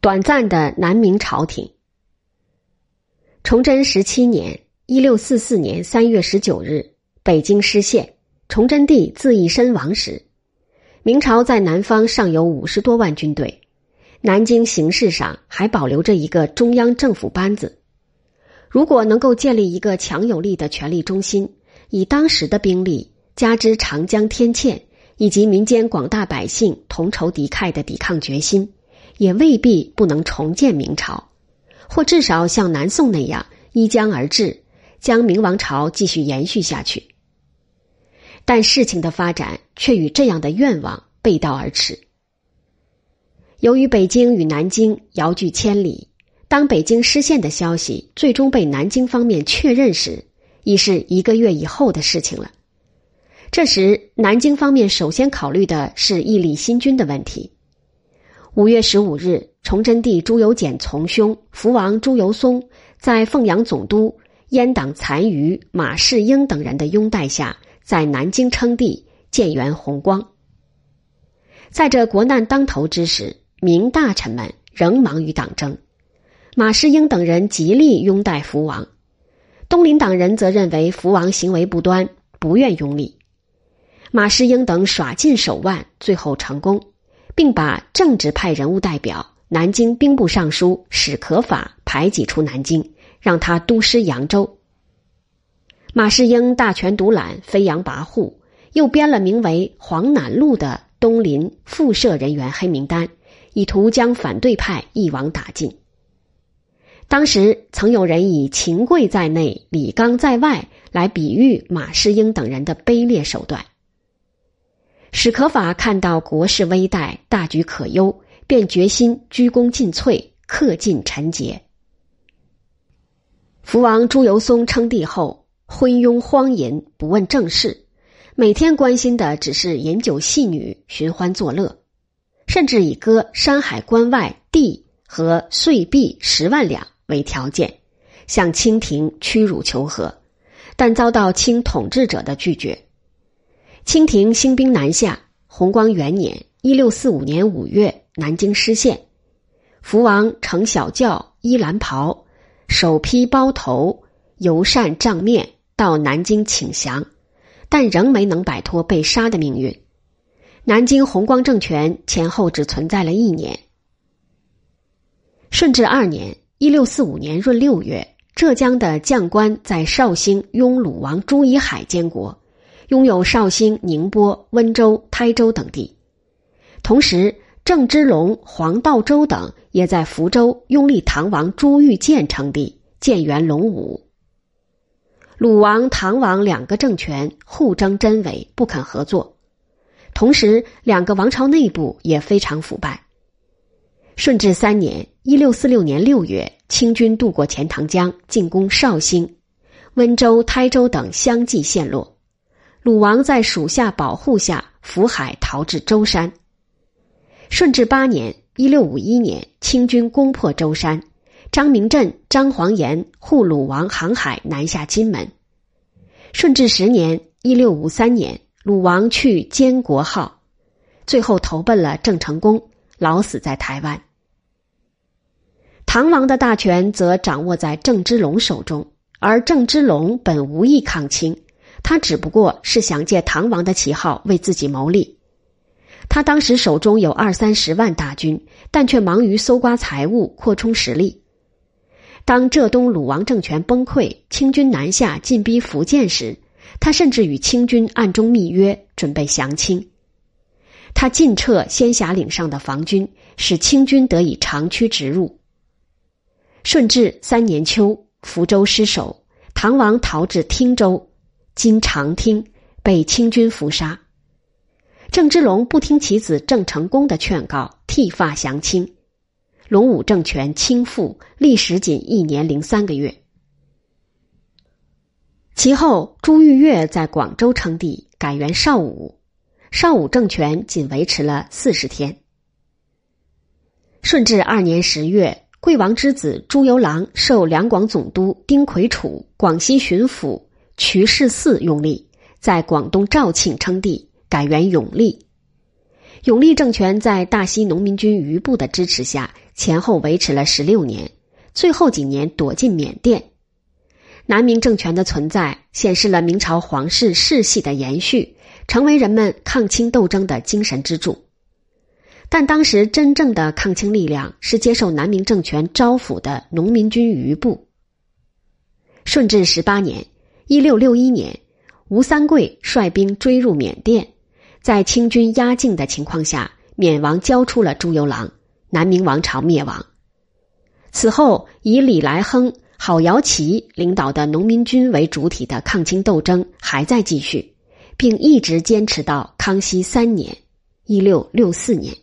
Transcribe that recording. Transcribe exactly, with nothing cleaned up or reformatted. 短暂的南明朝廷。崇祯十七年一六四四年三月十九日，北京失陷，崇祯帝自缢身亡时，明朝在南方尚有五十多万军队，南京形势上还保留着一个中央政府班子。如果能够建立一个强有力的权力中心，以当时的兵力加之长江天堑以及民间广大百姓同仇敌忾的抵抗决心，也未必不能重建明朝，或至少像南宋那样依江而治，将明王朝继续延续下去。但事情的发展却与这样的愿望背道而驰。由于北京与南京遥距千里，当北京失陷的消息最终被南京方面确认时，已是一个月以后的事情了。这时南京方面首先考虑的是屹立新军的问题。五月十五日，崇祯帝朱由检从兄、福王朱由崧在凤阳总督、阉党残余马士英等人的拥戴下，在南京称帝，建元弘光。在这国难当头之时，明大臣们仍忙于党争，马士英等人极力拥戴福王，东林党人则认为福王行为不端，不愿拥立。马士英等耍尽手腕，最后成功，并把政治派人物代表、南京兵部尚书史可法排挤出南京，让他督师扬州。马士英大权独揽，飞扬跋扈，又编了名为黄南路的东林复社人员黑名单，以图将反对派一网打尽。当时曾有人以秦桧在内、李纲在外来比喻马士英等人的卑劣手段。史可法看到国事危殆，大局可忧，便决心鞠躬尽瘁，克尽臣节。福王朱由崧称帝后，昏庸荒淫，不问政事，每天关心的只是饮酒戏女、寻欢作乐，甚至以割山海关外地和岁币十万两为条件，向清廷屈辱求和，但遭到清统治者的拒绝。清廷兴兵南下，弘光元年一六四五年五月，南京失陷，福王乘小轿、衣蓝袍，首批包头、油扇帐面到南京请降，但仍没能摆脱被杀的命运。南京弘光政权前后只存在了一年。顺治二年一六四五年闰六月，浙江的将官在绍兴拥鲁王朱以海监国，拥有绍兴、宁波、温州、台州等地。同时郑芝龙、黄道周等也在福州拥立唐王朱玉建称帝，建元隆武。鲁王、唐王两个政权互争真伪，不肯合作，同时两个王朝内部也非常腐败。顺治三年一六四六年六月，清军渡过钱塘江，进攻绍兴、温州、台州等相继陷落，鲁王在属下保护下浮海逃至舟山。顺治八年一六五一年，清军攻破舟山，张明镇、张煌言护鲁王航海南下金门。顺治十年一六五三年，鲁王去监国号，最后投奔了郑成功，老死在台湾。唐王的大权则掌握在郑芝龙手中，而郑芝龙本无意抗清，他只不过是想借唐王的旗号为自己谋利。他当时手中有二三十万大军，但却忙于搜刮财物，扩充实力。当浙东鲁王政权崩溃，清军南下进逼福建时，他甚至与清军暗中密约，准备降清。他进撤仙霞岭上的防军，使清军得以长驱直入。顺治三年秋，福州失守，唐王逃至汀州，今长汀，被清军伏杀。郑芝龙不听其子郑成功的劝告，剃发降清，隆武政权倾覆，历时仅一年零三个月。其后朱玉月在广州称帝，改元绍武，绍武政权仅维持了四十天。顺治二年十月，桂王之子朱由榔受两广总督丁魁楚、广西巡抚瞿世嗣拥立，在广东肇庆称帝，改元永历。永历政权在大西农民军余部的支持下，前后维持了十六年，最后几年躲进缅甸。南明政权的存在显示了明朝皇室世系的延续，成为人们抗清斗争的精神支柱。但当时真正的抗清力量是接受南明政权招抚的农民军余部。顺治十八年 ,一六六一年，吴三桂率兵追入缅甸，在清军压境的情况下，缅王交出了朱由榔，南明王朝灭亡。此后，以李来亨、郝瑶琪领导的农民军为主体的抗清斗争还在继续，并一直坚持到康熙三年 ,一六六四年。